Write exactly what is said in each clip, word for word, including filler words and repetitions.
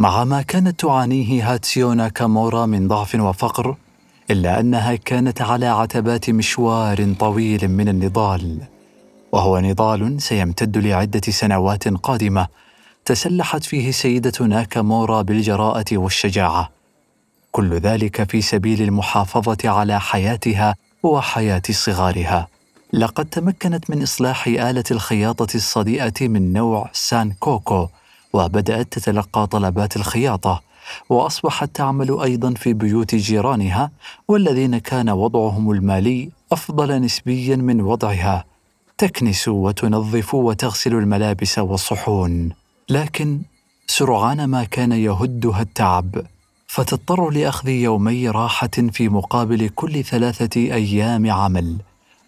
مع ما كانت تعانيه هاتسويو ناكامورا من ضعف وفقر، إلا أنها كانت على عتبات مشوار طويل من النضال، وهو نضال سيمتد لعدة سنوات قادمة تسلحت فيه سيدة ناكامورا بالجراءة والشجاعة، كل ذلك في سبيل المحافظة على حياتها وحياة صغارها. لقد تمكنت من إصلاح آلة الخياطة الصديئة من نوع سان كوكو، وبدأت تتلقى طلبات الخياطة، وأصبحت تعمل أيضا في بيوت جيرانها والذين كان وضعهم المالي أفضل نسبيا من وضعها، تكنس وتنظف وتغسل الملابس والصحون. لكن سرعان ما كان يهدها التعب، فتضطر لأخذ يومي راحة في مقابل كل ثلاثة أيام عمل،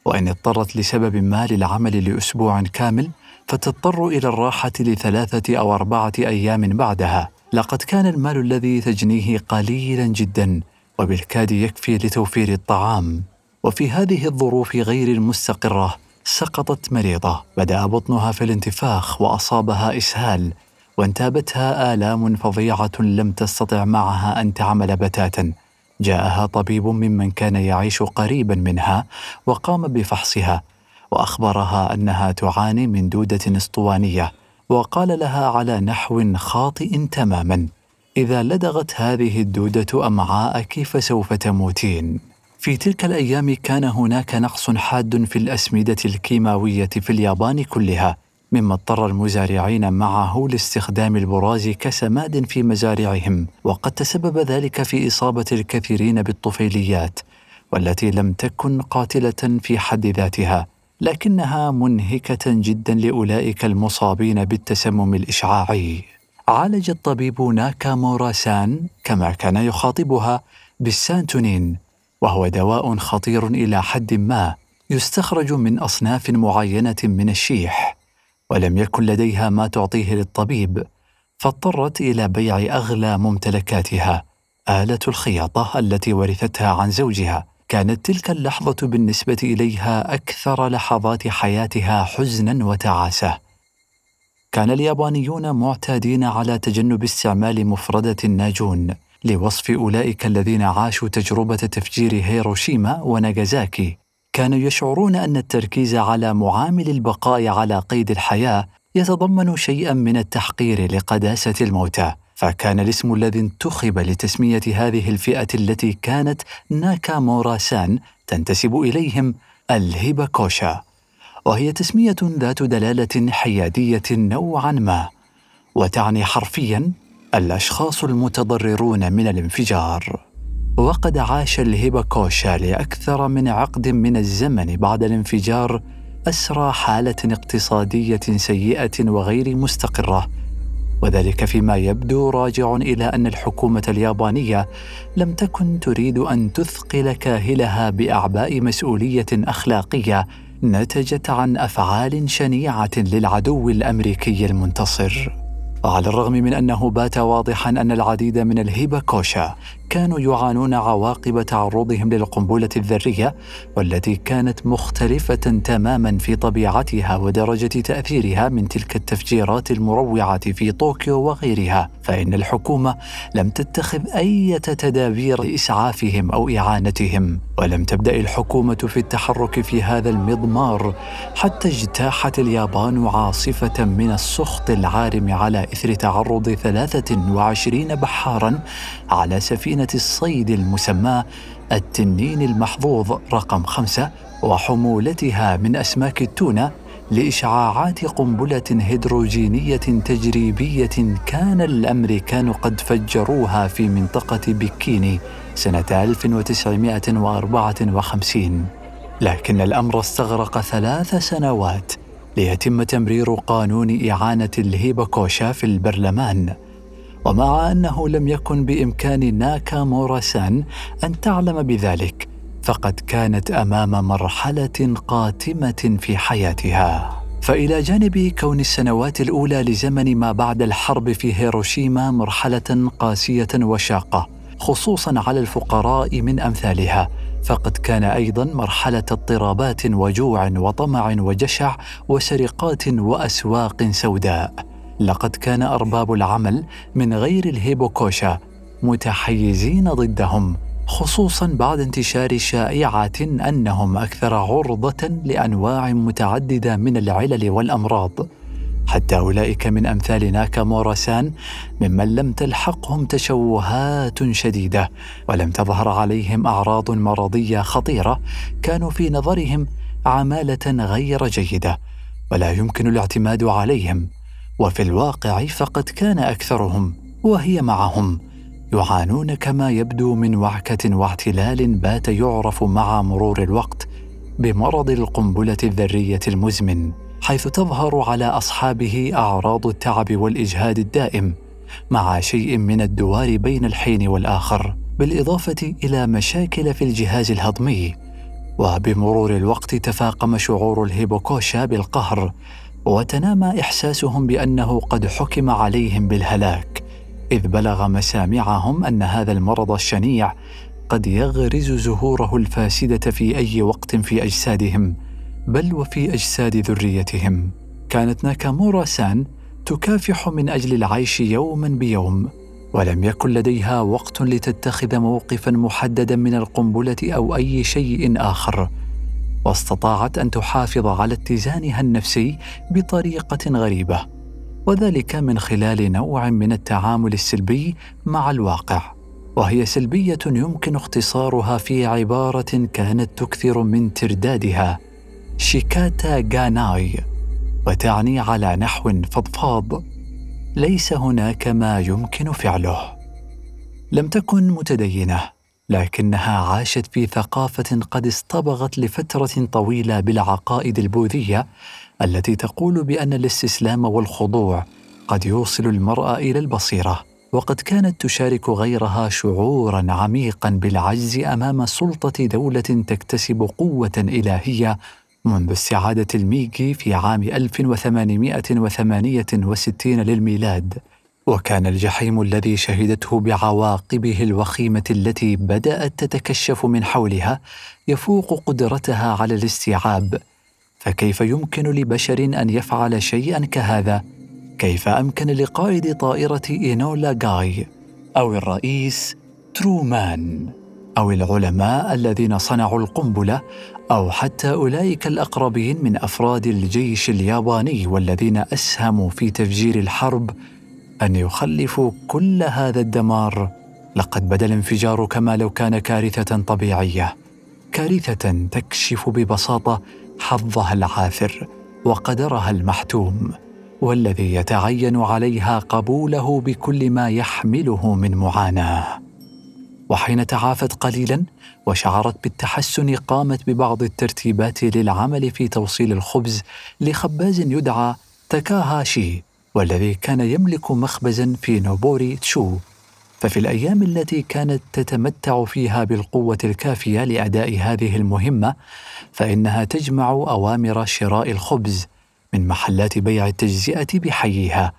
وإن اضطرت لسبب ما للعمل لأسبوع كامل فتضطر إلى الراحة لثلاثة أو أربعة أيام بعدها. لقد كان المال الذي تجنيه قليلا جدا وبالكاد يكفي لتوفير الطعام، وفي هذه الظروف غير المستقرة سقطت مريضة، بدأ بطنها في الانتفاخ وأصابها إسهال، وانتابتها آلام فظيعة لم تستطع معها أن تعمل بتاتا. جاءها طبيب ممن كان يعيش قريبا منها وقام بفحصها، وأخبرها أنها تعاني من دودة اسطوانية، وقال لها على نحو خاطئ تماما: إذا لدغت هذه الدودة أمعاءك فسوف تموتين. في تلك الأيام كان هناك نقص حاد في الأسمدة الكيماوية في اليابان كلها، مما اضطر المزارعين معه لاستخدام البراز كسماد في مزارعهم، وقد تسبب ذلك في إصابة الكثيرين بالطفيليات، والتي لم تكن قاتلة في حد ذاتها، لكنها منهكة جدا لأولئك المصابين بالتسمم الإشعاعي. عالج الطبيب ناكامورا سان كما كان يخاطبها بالسانتونين، وهو دواء خطير إلى حد ما يستخرج من أصناف معينة من الشيح، ولم يكن لديها ما تعطيه للطبيب، فاضطرت إلى بيع أغلى ممتلكاتها، آلة الخياطة التي ورثتها عن زوجها. كانت تلك اللحظة بالنسبة إليها أكثر لحظات حياتها حزناً وتعاسة. كان اليابانيون معتادين على تجنب استعمال مفردة الناجون لوصف أولئك الذين عاشوا تجربة تفجير هيروشيما وناغازاكي، كانوا يشعرون أن التركيز على معامل البقاء على قيد الحياة يتضمن شيئاً من التحقير لقداسة الموتى، فكان الاسم الذي انتخب لتسمية هذه الفئة التي كانت ناكامورا سان تنتسب إليهم الهيباكوشا، وهي تسمية ذات دلالة حيادية نوعاً ما، وتعني حرفياً الأشخاص المتضررون من الانفجار. وقد عاش الهيباكوشا لأكثر من عقد من الزمن بعد الانفجار أسرى حالة اقتصادية سيئة وغير مستقرة، وذلك فيما يبدو راجع إلى أن الحكومة اليابانية لم تكن تريد أن تثقل كاهلها بأعباء مسؤولية أخلاقية نتجت عن أفعال شنيعة للعدو الأمريكي المنتصر. وعلى الرغم من أنه بات واضحاً أن العديد من الهيباكوشا كانوا يعانون عواقب تعرضهم للقنبلة الذرية، والتي كانت مختلفة تماماً في طبيعتها ودرجة تأثيرها من تلك التفجيرات المروعة في طوكيو وغيرها، فإن الحكومة لم تتخذ أي تدابير لإسعافهم أو إعانتهم، ولم تبدأ الحكومة في التحرك في هذا المضمار حتى اجتاحت اليابان عاصفة من السخط العارم على إثر تعرض ثلاثة وعشرين بحاراً على سفينة الصيد المسمى التنين المحظوظ رقم خمسة وحمولتها من أسماك التونة لإشعاعات قنبلة هيدروجينية تجريبية كان الأمريكان قد فجروها في منطقة بكيني سنة ألف وتسعمائة وأربعة وخمسين. لكن الأمر استغرق ثلاث سنوات ليتم تمرير قانون إعانة الهيباكوشا في البرلمان، ومع أنه لم يكن بإمكان ناكامورا سان أن تعلم بذلك، فقد كانت أمام مرحلة قاتمة في حياتها. فإلى جانب كون السنوات الأولى لزمن ما بعد الحرب في هيروشيما مرحلة قاسية وشاقة، خصوصاً على الفقراء من أمثالها، فقد كان أيضاً مرحلة اضطرابات وجوع وطمع وجشع وسرقات وأسواق سوداء، لقد كان أرباب العمل من غير الهيباكوشا متحيزين ضدهم، خصوصاً بعد انتشار شائعة أنهم أكثر عرضة لأنواع متعددة من العلل والأمراض، حتى أولئك من أمثال ناكامورا سان ممن لم تلحقهم تشوهات شديدة ولم تظهر عليهم أعراض مرضية خطيرة، كانوا في نظرهم عمالة غير جيدة ولا يمكن الاعتماد عليهم. وفي الواقع فقد كان أكثرهم وهي معهم يعانون كما يبدو من وعكة واعتلال بات يعرف مع مرور الوقت بمرض القنبلة الذرية المزمن، حيث تظهر على أصحابه أعراض التعب والإجهاد الدائم مع شيء من الدوار بين الحين والآخر، بالإضافة إلى مشاكل في الجهاز الهضمي. وبمرور الوقت تفاقم شعور الهيباكوشا بالقهر وتنامى إحساسهم بأنه قد حكم عليهم بالهلاك، إذ بلغ مسامعهم أن هذا المرض الشنيع قد يغرز زهوره الفاسدة في أي وقت في أجسادهم، بل وفي أجساد ذريتهم. كانت ناكامورا سان تكافح من أجل العيش يوما بيوم، ولم يكن لديها وقت لتتخذ موقفا محددا من القنبلة أو أي شيء آخر، واستطاعت أن تحافظ على اتزانها النفسي بطريقة غريبة، وذلك من خلال نوع من التعامل السلبي مع الواقع، وهي سلبية يمكن اختصارها في عبارة كانت تكثر من تردادها، شيكاتا غاناي، وتعني على نحو فضفاض، ليس هناك ما يمكن فعله. لم تكن متدينة، لكنها عاشت في ثقافة قد اصطبغت لفترة طويلة بالعقائد البوذية التي تقول بأن الاستسلام والخضوع قد يوصل المرأة إلى البصيرة، وقد كانت تشارك غيرها شعوراً عميقاً بالعجز أمام سلطة دولة تكتسب قوة إلهية منذ استعادة الميكي في عام ألف وثمانمائة وثمانية وستين للميلاد. وكان الجحيم الذي شهدته بعواقبه الوخيمة التي بدأت تتكشف من حولها يفوق قدرتها على الاستيعاب، فكيف يمكن لبشر أن يفعل شيئاً كهذا؟ كيف أمكن لقائد طائرة إينولا جاي أو الرئيس ترومان أو العلماء الذين صنعوا القنبلة أو حتى أولئك الأقربين من أفراد الجيش الياباني والذين أسهموا في تفجير الحرب أن يخلفوا كل هذا الدمار؟ لقد بدا الانفجار كما لو كان كارثة طبيعية، كارثة تكشف ببساطة حظها العاثر وقدرها المحتوم، والذي يتعين عليها قبوله بكل ما يحمله من معاناة. وحين تعافت قليلاً وشعرت بالتحسن قامت ببعض الترتيبات للعمل في توصيل الخبز لخباز يدعى تاكاهاشي، والذي كان يملك مخبزاً في نوبوري تشو. ففي الأيام التي كانت تتمتع فيها بالقوة الكافية لأداء هذه المهمة، فإنها تجمع أوامر شراء الخبز من محلات بيع التجزئة بحيها،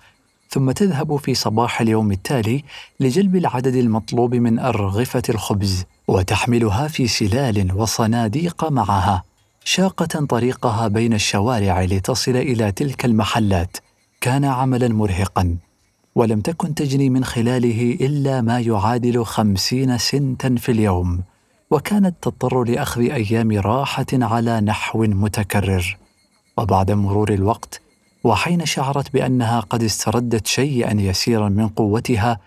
ثم تذهب في صباح اليوم التالي لجلب العدد المطلوب من أرغفة الخبز وتحملها في سلال وصناديق معها، شاقة طريقها بين الشوارع لتصل إلى تلك المحلات. كان عملاً مرهقاً، ولم تكن تجني من خلاله إلا ما يعادل خمسين سنتاً في اليوم، وكانت تضطر لأخذ أيام راحة على نحو متكرر. وبعد مرور الوقت وحين شعرت بأنها قد استردت شيئاً يسيراً من قوتها،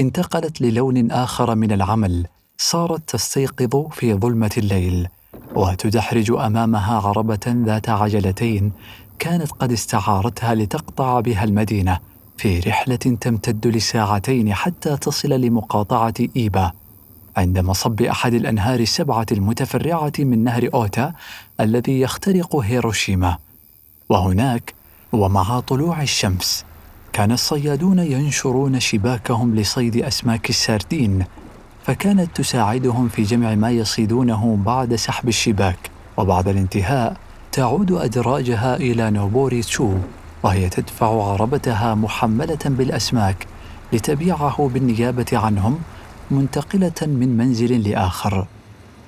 انتقلت للون آخر من العمل، صارت تستيقظ في ظلمة الليل وتدحرج أمامها عربة ذات عجلتين كانت قد استعارتها لتقطع بها المدينة في رحلة تمتد لساعتين حتى تصل لمقاطعة إيبا عند مصب أحد الأنهار السبعة المتفرعة من نهر أوتا الذي يخترق هيروشيما. وهناك ومع طلوع الشمس كان الصيادون ينشرون شباكهم لصيد أسماك السردين، فكانت تساعدهم في جمع ما يصيدونه بعد سحب الشباك، وبعد الانتهاء تعود أدراجها إلى نوبوري تشو وهي تدفع عربتها محملة بالأسماك لتبيعه بالنيابة عنهم منتقلة من منزل لآخر،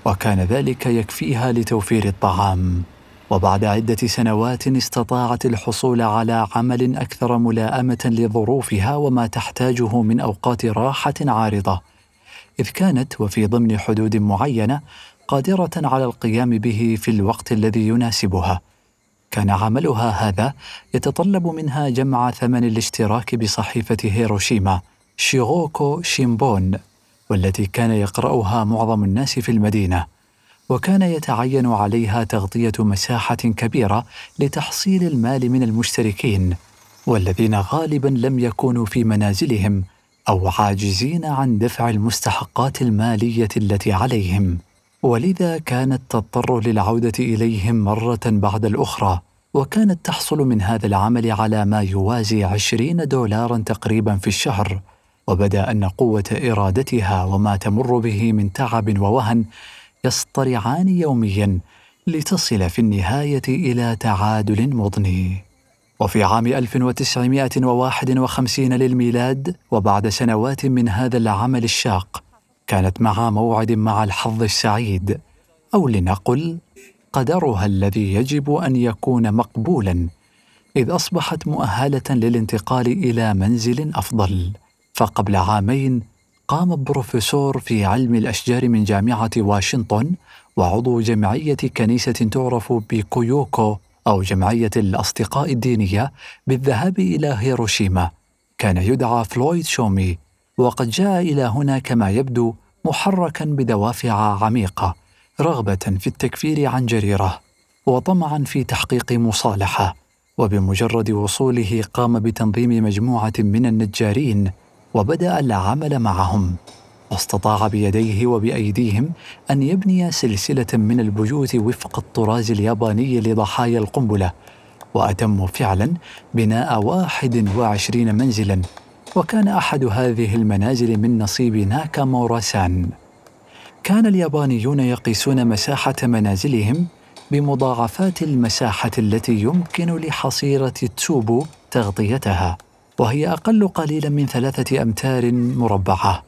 وكان ذلك يكفيها لتوفير الطعام. وبعد عدة سنوات استطاعت الحصول على عمل أكثر ملائمة لظروفها وما تحتاجه من أوقات راحة عارضة، إذ كانت وفي ضمن حدود معينة قادرة على القيام به في الوقت الذي يناسبها. كان عملها هذا يتطلب منها جمع ثمن الاشتراك بصحيفة هيروشيما شيغوكو شيمبون، والتي كان يقرأها معظم الناس في المدينة، وكان يتعين عليها تغطية مساحة كبيرة لتحصيل المال من المشتركين، والذين غالباً لم يكونوا في منازلهم أو عاجزين عن دفع المستحقات المالية التي عليهم، ولذا كانت تضطر للعودة إليهم مرة بعد الأخرى، وكانت تحصل من هذا العمل على ما يوازي عشرين دولاراً تقريباً في الشهر. وبدأ أن قوة إرادتها وما تمر به من تعب ووهن يصطرعان يومياً لتصل في النهاية إلى تعادل مضني. وفي عام ألف وتسعمائة وواحد وخمسين للميلاد، وبعد سنوات من هذا العمل الشاق، كانت مع موعد مع الحظ السعيد، أو لنقل قدرها الذي يجب أن يكون مقبولاً، إذ أصبحت مؤهلة للانتقال إلى منزل أفضل. فقبل عامين قام بروفيسور في علم الأشجار من جامعة واشنطن وعضو جمعية كنيسة تعرف بكويوكو أو جمعية الأصدقاء الدينية بالذهاب إلى هيروشيما. كان يدعى فلويد شومي، وقد جاء إلى هنا كما يبدو محركاً بدوافع عميقة، رغبة في التكفير عن جريرة وطمعاً في تحقيق مصالحة. وبمجرد وصوله قام بتنظيم مجموعة من النجارين وبدأ العمل معهم، واستطاع بيديه وبأيديهم أن يبني سلسلة من البيوت وفق الطراز الياباني لضحايا القنبلة، وأتموا فعلا بناء واحد وعشرين منزلا، وكان أحد هذه المنازل من نصيب ناكامورا سان. كان اليابانيون يقيسون مساحة منازلهم بمضاعفات المساحة التي يمكن لحصيرة تسوبو تغطيتها، وهي أقل قليلا من ثلاثة أمتار مربعة.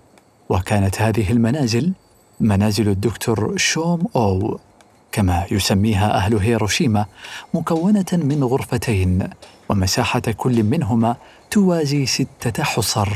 وكانت هذه المنازل منازل الدكتور شوم أو كما يسميها أهل هيروشيما، مكونة من غرفتين ومساحة كل منهما توازي ستة حصر.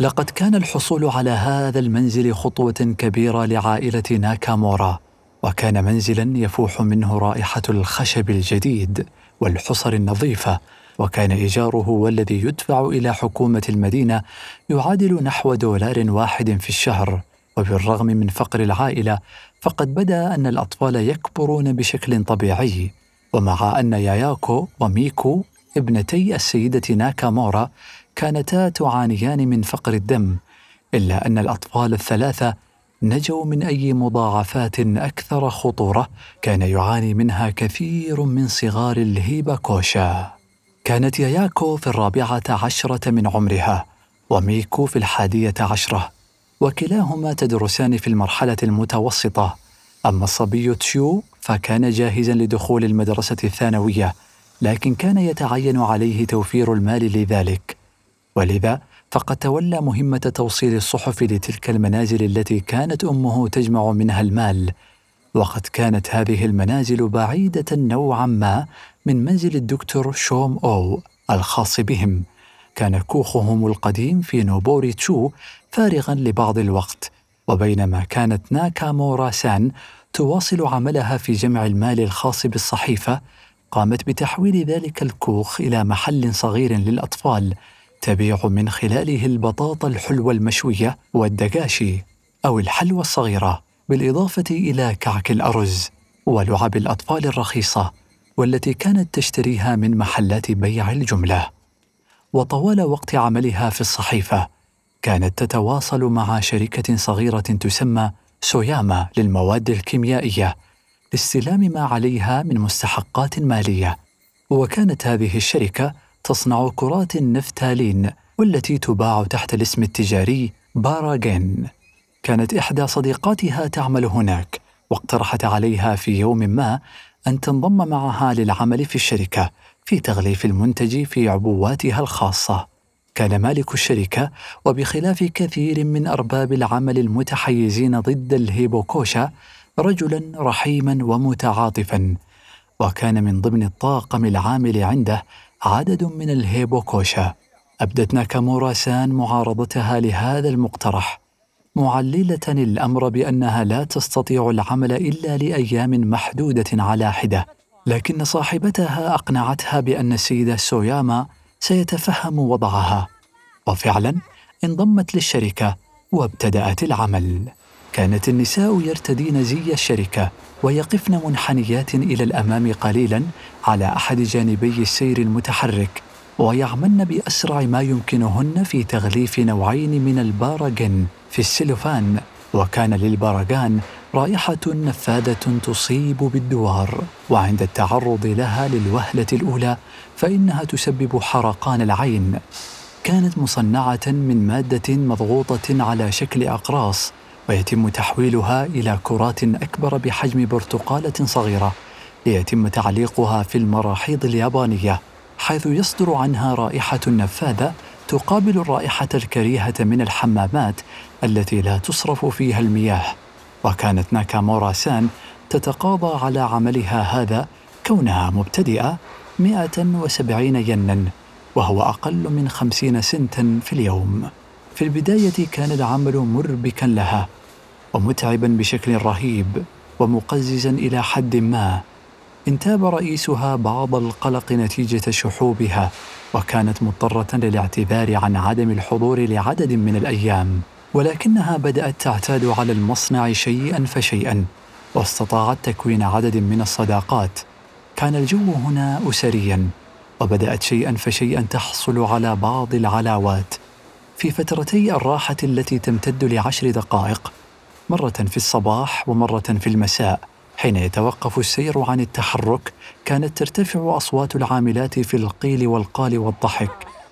لقد كان الحصول على هذا المنزل خطوة كبيرة لعائلة ناكامورا، وكان منزلا يفوح منه رائحة الخشب الجديد والحصر النظيفة، وكان إيجاره والذي يدفع إلى حكومة المدينة يعادل نحو دولار واحد في الشهر. وبالرغم من فقر العائلة، فقد بدأ أن الأطفال يكبرون بشكل طبيعي، ومع أن ياياكو وميكو ابنتي السيدة ناكامورا كانتا تعانيان من فقر الدم، إلا أن الأطفال الثلاثة نجوا من أي مضاعفات أكثر خطورة كان يعاني منها كثير من صغار الهيباكوشا. كانت ياياكو في الرابعة عشرة من عمرها وميكو في الحادية عشرة، وكلاهما تدرسان في المرحلة المتوسطة. أما الصبي تشييو فكان جاهزا لدخول المدرسة الثانوية، لكن كان يتعين عليه توفير المال لذلك، ولذا فقد تولى مهمة توصيل الصحف لتلك المنازل التي كانت أمه تجمع منها المال. وقد كانت هذه المنازل بعيدة نوعا ما من منزل الدكتور شوم أو الخاص بهم. كان كوخهم القديم في نوبوري تشو فارغا لبعض الوقت، وبينما كانت ناكامورا سان تواصل عملها في جمع المال الخاص بالصحيفة، قامت بتحويل ذلك الكوخ إلى محل صغير للأطفال تبيع من خلاله البطاطا الحلوة المشوية والدكاشي أو الحلوى الصغيرة، بالإضافة إلى كعك الأرز ولعب الأطفال الرخيصة والتي كانت تشتريها من محلات بيع الجملة. وطوال وقت عملها في الصحيفة كانت تتواصل مع شركة صغيرة تسمى سوياما للمواد الكيميائية لاستلام ما عليها من مستحقات مالية، وكانت هذه الشركة تصنع كرات النفتالين والتي تباع تحت الاسم التجاري باراجين. كانت إحدى صديقاتها تعمل هناك، واقترحت عليها في يوم ما أن تنضم معها للعمل في الشركة في تغليف المنتج في عبواتها الخاصة. كان مالك الشركة، وبخلاف كثير من أرباب العمل المتحيزين ضد الهيباكوشا، رجلا رحيما ومتعاطفا، وكان من ضمن الطاقم العامل عنده عدد من الهيباكوشا. أبدت ناكامورا سان معارضتها لهذا المقترح، معللة الأمر بأنها لا تستطيع العمل إلا لأيام محدودة على حدة، لكن صاحبتها أقنعتها بأن السيدة سوياما سيتفهم وضعها، وفعلا انضمت للشركة وابتدأت العمل. كانت النساء يرتدين زي الشركة ويقفن منحنيات إلى الأمام قليلا على أحد جانبي السير المتحرك، ويعملن بأسرع ما يمكنهن في تغليف نوعين من الباراجين في السلوفان، وكان للباراجان رائحة نفاذة تصيب بالدوار، وعند التعرض لها للوهلة الأولى فإنها تسبب حرقان العين. كانت مصنعة من مادة مضغوطة على شكل أقراص، ويتم تحويلها إلى كرات أكبر بحجم برتقالة صغيرة ليتم تعليقها في المراحيض اليابانية، حيث يصدر عنها رائحة نفاذة تقابل الرائحة الكريهة من الحمامات التي لا تصرف فيها المياه. وكانت ناكامورا سان تتقاضى على عملها هذا كونها مبتدئة مئة وسبعين ينا، وهو أقل من خمسين سنتا في اليوم. في البداية كان العمل مربكا لها ومتعبا بشكل رهيب ومقززا إلى حد ما. انتاب رئيسها بعض القلق نتيجة شحوبها، وكانت مضطرة للاعتذار عن عدم الحضور لعدد من الأيام، ولكنها بدأت تعتاد على المصنع شيئا فشيئا، واستطاعت تكوين عدد من الصداقات. كان الجو هنا أسريا، وبدأت شيئا فشيئا تحصل على بعض العلاوات. في فترتي الراحة التي تمتد لعشر دقائق، مرة في الصباح ومرة في المساء حين يتوقف السير عن التحرك، كانت ترتفع أصوات العاملات في القيل والقال والضحك،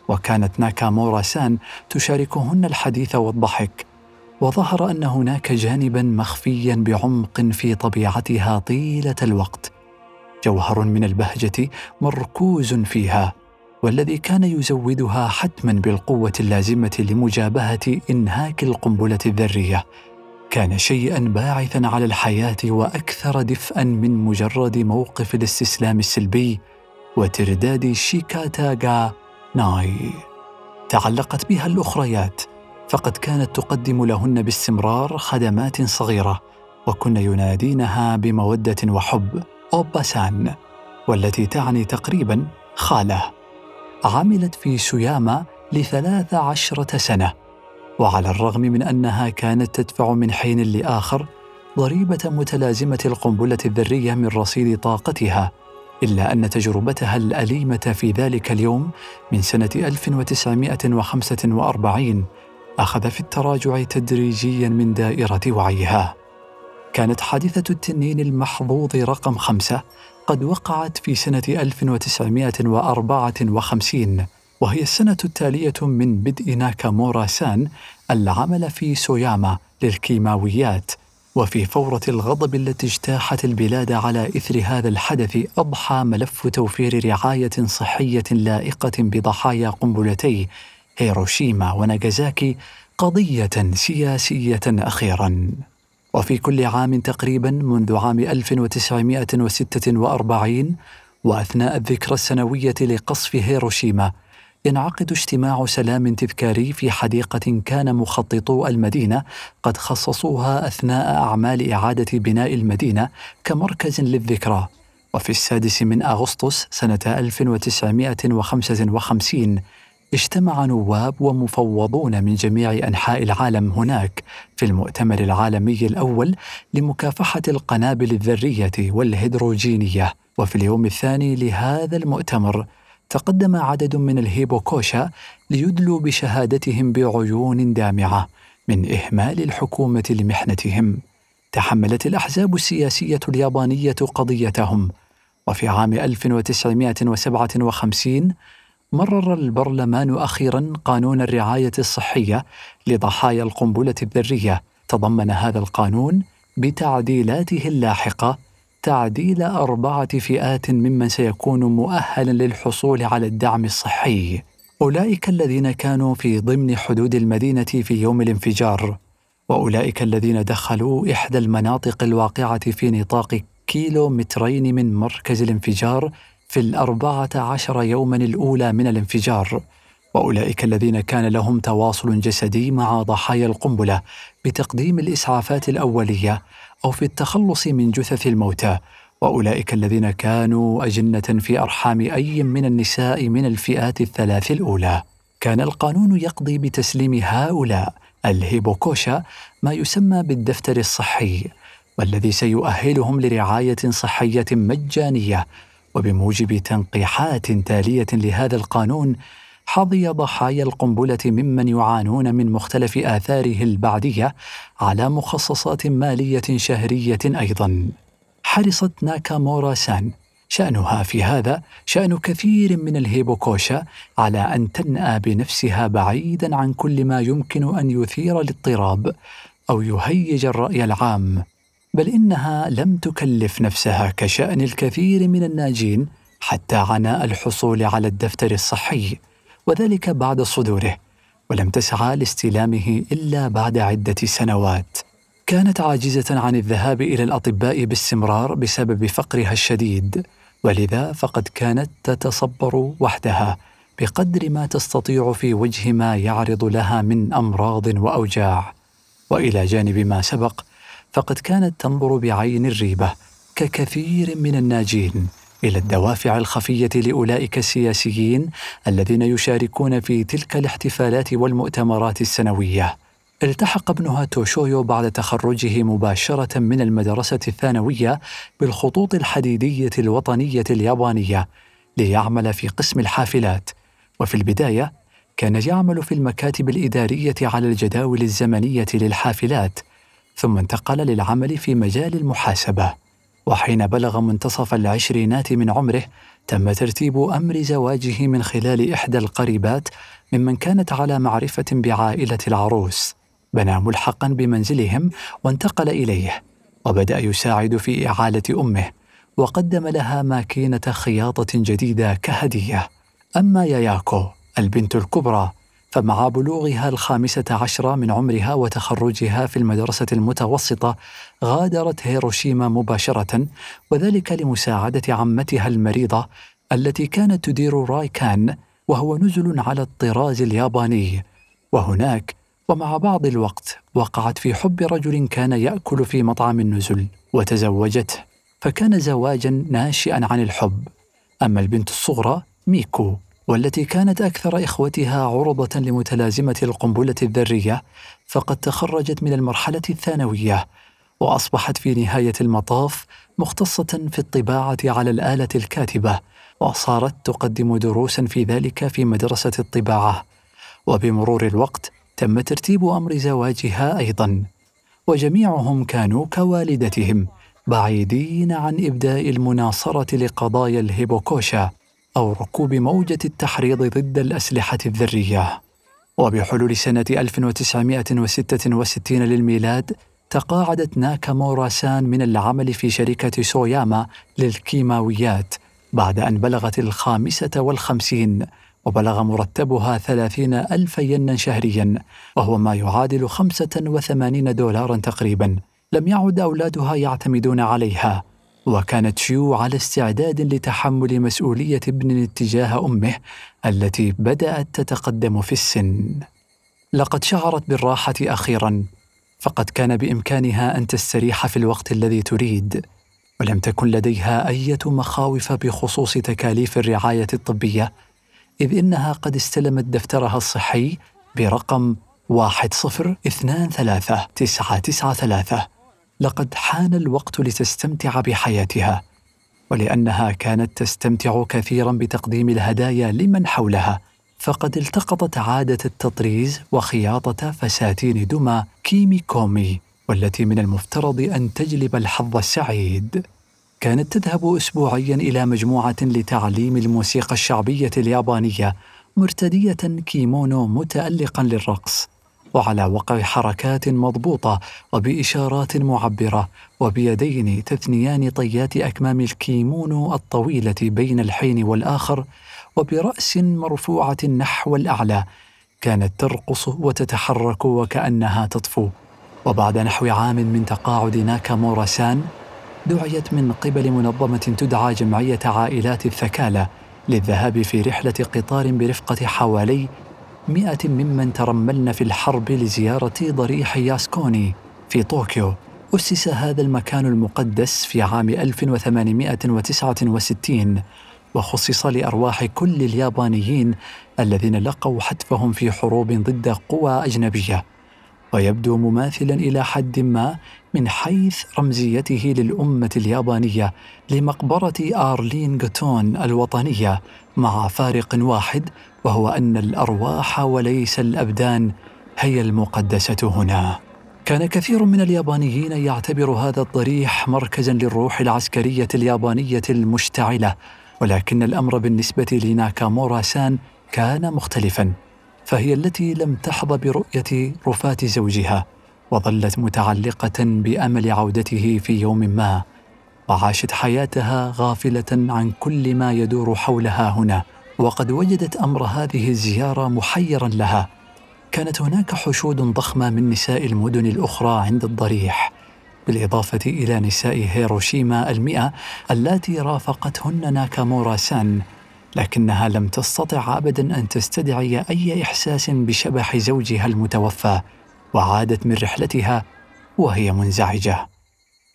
وكانت ناكامورا سان تشاركهن الحديث والضحك. وظهر أن هناك جانبا مخفيا بعمق في طبيعتها طيلة الوقت، جوهر من البهجة مركوز فيها، والذي كان يزودها حتما بالقوة اللازمة لمجابهة إنهاك القنبلة الذرية. كان شيئا باعثا على الحياة وأكثر دفئا من مجرد موقف الاستسلام السلبي وترداد شيكاتا غاناي. تعلقت بها الأخريات، فقد كانت تقدم لهن باستمرار خدمات صغيرة، وكن ينادينها بمودة وحب أوبا سان، والتي تعني تقريبا خالة. عملت في سوياما لثلاث عشرة سنة، وعلى الرغم من أنها كانت تدفع من حين لآخر ضريبة متلازمة القنبلة الذرية من رصيد طاقتها، إلا أن تجربتها الأليمة في ذلك اليوم من سنة ألف وتسعمئة وخمسة وأربعين أخذ في التراجع تدريجيا من دائرة وعيها. كانت حادثة التنين المحظوظ رقم خمسة قد وقعت في سنة ألف وتسعمئة وأربعة وخمسين، وهي السنة التالية من بدء ناكامورا سان العمل في سوياما للكيماويات. وفي فورة الغضب التي اجتاحت البلاد على إثر هذا الحدث، أضحى ملف توفير رعاية صحية لائقة بضحايا قنبلتي هيروشيما وناغازاكي قضية سياسية أخيراً. وفي كل عام تقريباً منذ عام ألف وتسعمئة وستة وأربعين وأثناء الذكرى السنوية لقصف هيروشيما، ينعقد اجتماع سلام تذكاري في حديقة كان مخططو المدينة قد خصصوها أثناء أعمال إعادة بناء المدينة كمركز للذكرى. وفي السادس من أغسطس سنة ألف وتسعمئة وخمسة وخمسين اجتمع نواب ومفوضون من جميع أنحاء العالم هناك في المؤتمر العالمي الأول لمكافحة القنابل الذرية والهيدروجينية. وفي اليوم الثاني لهذا المؤتمر تقدم عدد من الهيباكوشا ليدلوا بشهادتهم بعيون دامعة من إهمال الحكومة لمحنتهم. تحملت الأحزاب السياسية اليابانية قضيتهم، وفي عام ألف وتسعمئة وسبعة وخمسين مرر البرلمان أخيراً قانون الرعاية الصحية لضحايا القنبلة الذرية. تضمن هذا القانون بتعديلاته اللاحقة تعديل أربعة فئات ممن سيكون مؤهلا للحصول على الدعم الصحي، أولئك الذين كانوا في ضمن حدود المدينة في يوم الانفجار، وأولئك الذين دخلوا إحدى المناطق الواقعة في نطاق كيلومترين من مركز الانفجار في الأربعة عشر يوماً الأولى من الانفجار، وأولئك الذين كان لهم تواصل جسدي مع ضحايا القنبلة بتقديم الإسعافات الأولية أو في التخلص من جثث الموتى، وأولئك الذين كانوا أجنة في أرحام أي من النساء من الفئات الثلاث الأولى. كان القانون يقضي بتسليم هؤلاء الهيباكوشا ما يسمى بالدفتر الصحي، والذي سيؤهلهم لرعاية صحية مجانية. وبموجب تنقيحات تالية لهذا القانون، حظي ضحايا القنبلة ممن يعانون من مختلف آثاره البعدية على مخصصات مالية شهرية أيضاً. حرصت ناكامورا سان شأنها في هذا شأن كثير من الهيباكوشا على أن تنأى بنفسها بعيداً عن كل ما يمكن أن يثير الاضطراب أو يهيج الرأي العام، بل إنها لم تكلف نفسها كشأن الكثير من الناجين حتى عناء الحصول على الدفتر الصحي، وذلك بعد صدوره، ولم تسعى لاستلامه إلا بعد عدة سنوات. كانت عاجزة عن الذهاب إلى الأطباء باستمرار بسبب فقرها الشديد، ولذا فقد كانت تتصبر وحدها بقدر ما تستطيع في وجه ما يعرض لها من أمراض وأوجاع. وإلى جانب ما سبق، فقد كانت تنظر بعين الريبة ككثير من الناجين إلى الدوافع الخفية لأولئك السياسيين الذين يشاركون في تلك الاحتفالات والمؤتمرات السنوية. التحق ابنها توشويو بعد تخرجه مباشرة من المدرسة الثانوية بالخطوط الحديدية الوطنية اليابانية ليعمل في قسم الحافلات، وفي البداية كان يعمل في المكاتب الإدارية على الجداول الزمنية للحافلات، ثم انتقل للعمل في مجال المحاسبة. وحين بلغ منتصف العشرينات من عمره، تم ترتيب أمر زواجه من خلال إحدى القريبات ممن كانت على معرفة بعائلة العروس، بنى ملحقا بمنزلهم وانتقل إليه، وبدأ يساعد في إعالة أمه، وقدم لها ماكينة خياطة جديدة كهدية. أما ياياكو البنت الكبرى، فمع بلوغها الخامسة عشرة من عمرها وتخرجها في المدرسة المتوسطة، غادرت هيروشيما مباشرة، وذلك لمساعدة عمتها المريضة التي كانت تدير رايكان، وهو نزل على الطراز الياباني. وهناك ومع بعض الوقت وقعت في حب رجل كان يأكل في مطعم النزل، وتزوجته، فكان زواجا ناشئا عن الحب. أما البنت الصغرى ميكو، والتي كانت أكثر إخوتها عرضة لمتلازمة القنبلة الذرية، فقد تخرجت من المرحلة الثانوية، وأصبحت في نهاية المطاف مختصة في الطباعة على الآلة الكاتبة، وصارت تقدم دروسا في ذلك في مدرسة الطباعة. وبمرور الوقت تم ترتيب أمر زواجها أيضا، وجميعهم كانوا كوالدتهم بعيدين عن إبداء المناصرة لقضايا الهيباكوشا أو ركوب موجة التحريض ضد الأسلحة الذرية. وبحلول سنة ألف وتسعمائة وستة وستين للميلاد، تقاعدت ناكامورا سان من العمل في شركة سوياما للكيماويات بعد أن بلغت الخامسة والخمسين، وبلغ مرتبها ثلاثين ألف ين شهريا، وهو ما يعادل خمسة وثمانين دولارا تقريبا. لم يعد أولادها يعتمدون عليها، وكانت تشييو على استعداد لتحمل مسؤولية ابن تجاه أمه التي بدأت تتقدم في السن. لقد شعرت بالراحة أخيرا، فقد كان بإمكانها أن تستريح في الوقت الذي تريد، ولم تكن لديها أي مخاوف بخصوص تكاليف الرعاية الطبية، إذ إنها قد استلمت دفترها الصحي برقم واحد صفر اثنين ثلاثة تسعة تسعة ثلاثة. لقد حان الوقت لتستمتع بحياتها، ولأنها كانت تستمتع كثيرا بتقديم الهدايا لمن حولها، فقد التقطت عادة التطريز وخياطة فساتين دمى كيمي كومي، والتي من المفترض أن تجلب الحظ السعيد. كانت تذهب أسبوعيا إلى مجموعة لتعليم الموسيقى الشعبية اليابانية، مرتدية كيمونو متألقا للرقص، وعلى وقع حركات مضبوطة وبإشارات معبرة، وبيدين تثنيان طيات أكمام الكيمونو الطويلة بين الحين والآخر، وبرأس مرفوعة نحو الأعلى. كانت ترقص وتتحرك وكأنها تطفو. وبعد نحو عام من تقاعد ناكامورا سان، دعيت من قبل منظمة تدعى جمعية عائلات الثكالى للذهاب في رحلة قطار برفقة حوالي مئة ممن ترملن في الحرب لزيارة ضريح ياسكوني في طوكيو. أسس هذا المكان المقدس في عام ألف وثمانمئة وتسعة وستين وخصص لأرواح كل اليابانيين الذين لقوا حتفهم في حروب ضد قوى أجنبية، ويبدو مماثلاً إلى حد ما من حيث رمزيته للأمة اليابانية لمقبرة آرلين غوتون الوطنية، مع فارق واحد وهو أن الأرواح وليس الأبدان هي المقدسة هنا. كان كثير من اليابانيين يعتبر هذا الضريح مركزاً للروح العسكرية اليابانية المشتعلة، ولكن الأمر بالنسبة لناكامورا سان كان مختلفاً، فهي التي لم تحظ برؤية رفات زوجها وظلت متعلقة بأمل عودته في يوم ما، وعاشت حياتها غافلة عن كل ما يدور حولها هنا. وقد وجدت أمر هذه الزيارة محيراً لها. كانت هناك حشود ضخمة من نساء المدن الأخرى عند الضريح، بالإضافة إلى نساء هيروشيما المئة التي رافقتهن ناكامورا سان، لكنها لم تستطع أبداً أن تستدعي أي إحساس بشبح زوجها المتوفى، وعادت من رحلتها وهي منزعجة.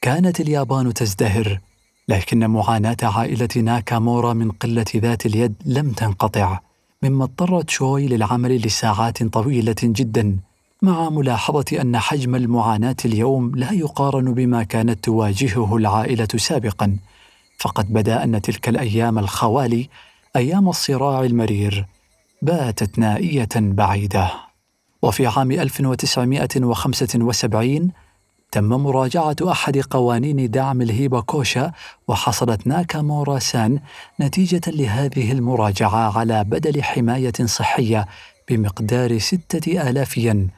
كانت اليابان تزدهر، لكن معاناة عائلة ناكامورا من قلة ذات اليد لم تنقطع، مما اضطرت شوي للعمل لساعات طويلة جداً، مع ملاحظة أن حجم المعاناة اليوم لا يقارن بما كانت تواجهه العائلة سابقاً، فقد بدا أن تلك الأيام الخوالي، أيام الصراع المرير، باتت نائية بعيدة. وفي عام ألف وتسعمئة وخمسة وسبعين تم مراجعة أحد قوانين دعم الهيباكوشا، وحصلت ناكامورا سان نتيجة لهذه المراجعة على بدل حماية صحية بمقدار ستة آلاف ين،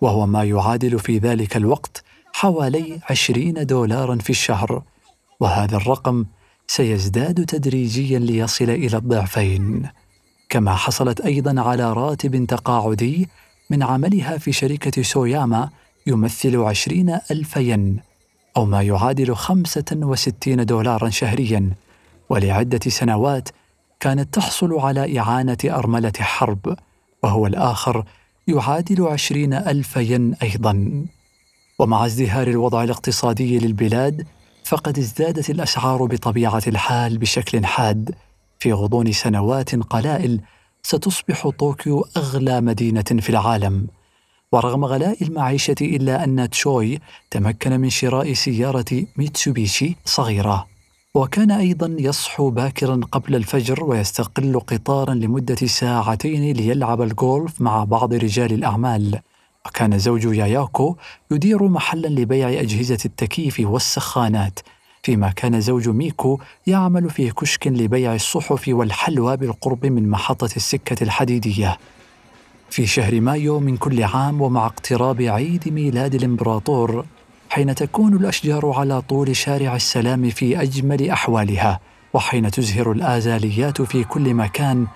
وهو ما يعادل في ذلك الوقت حوالي عشرين دولاراً في الشهر، وهذا الرقم سيزداد تدريجياً ليصل إلى الضعفين. كما حصلت أيضاً على راتب تقاعدي من عملها في شركة سوياما يمثل عشرين ألف ين، أو ما يعادل خمسة وستين دولاراً شهرياً، ولعدة سنوات كانت تحصل على إعانة أرملة حرب، وهو الآخر يعادل عشرين ألف ين أيضاً. ومع ازدهار الوضع الاقتصادي للبلاد، فقد ازدادت الأسعار بطبيعة الحال بشكل حاد. في غضون سنوات قلائل ستصبح طوكيو أغلى مدينة في العالم. ورغم غلاء المعيشة، إلا أن تشوي تمكن من شراء سيارة ميتسوبيشي صغيرة، وكان أيضا يصحو باكرا قبل الفجر ويستقل قطارا لمدة ساعتين ليلعب الجولف مع بعض رجال الأعمال. وكان زوج ياياكو يدير محلاً لبيع أجهزة التكييف والسخانات، فيما كان زوج ميكو يعمل في كشك لبيع الصحف والحلوى بالقرب من محطة السكة الحديدية. في شهر مايو من كل عام، ومع اقتراب عيد ميلاد الإمبراطور، حين تكون الأشجار على طول شارع السلام في أجمل أحوالها، وحين تزهر الآزاليات في كل مكان،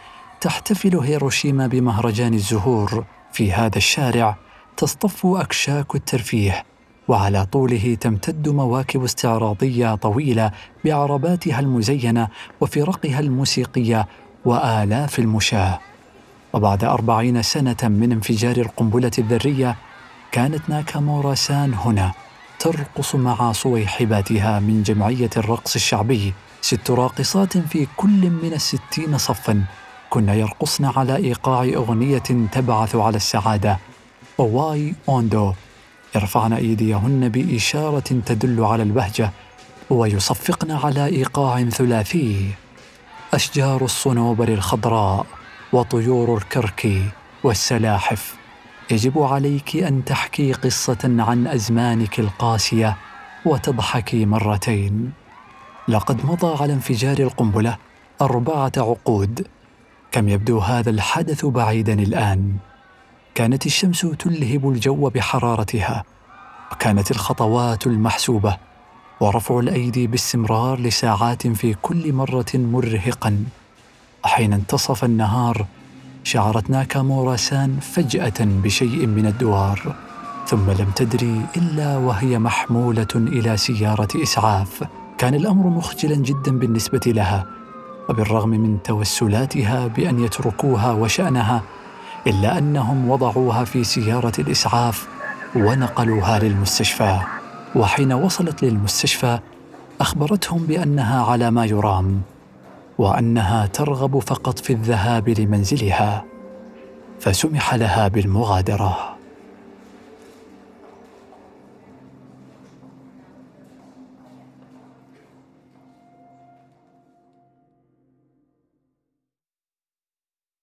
تحتفل هيروشيما بمهرجان الزهور. في هذا الشارع تصطف أكشاك الترفيه، وعلى طوله تمتد مواكب استعراضية طويلة بعرباتها المزينة وفرقها الموسيقية وآلاف المشاة. وبعد أربعين سنة من انفجار القنبلة الذرية، كانت ناكامورا سان هنا ترقص مع صويحباتها من جمعية الرقص الشعبي. ست راقصات في كل من الستين صفاً كنا يرقصن على إيقاع أغنية تبعث على السعادة، وواي أوندو، يرفعن أيديهن بإشارة تدل على البهجة، ويصفقن على إيقاع ثلاثي. أشجار الصنوبر الخضراء وطيور الكركي والسلاحف، يجب عليك أن تحكي قصة عن أزمانك القاسية وتضحكي مرتين. لقد مضى على انفجار القنبلة أربعة عقود، كم يبدو هذا الحدث بعيداً الآن. كانت الشمس تلهب الجو بحرارتها، وكانت الخطوات المحسوبة ورفع الأيدي باستمرار لساعات في كل مرة مرهقاً. وحين انتصف النهار، شعرت ناكامورا سان فجأة بشيء من الدوار، ثم لم تدري إلا وهي محمولة إلى سيارة إسعاف. كان الأمر مخجلا جدا بالنسبة لها، وبالرغم من توسلاتها بأن يتركوها وشأنها، إلا أنهم وضعوها في سيارة الإسعاف ونقلوها للمستشفى. وحين وصلت للمستشفى أخبرتهم بأنها على ما يرام، وأنها ترغب فقط في الذهاب لمنزلها، فسمح لها بالمغادرة.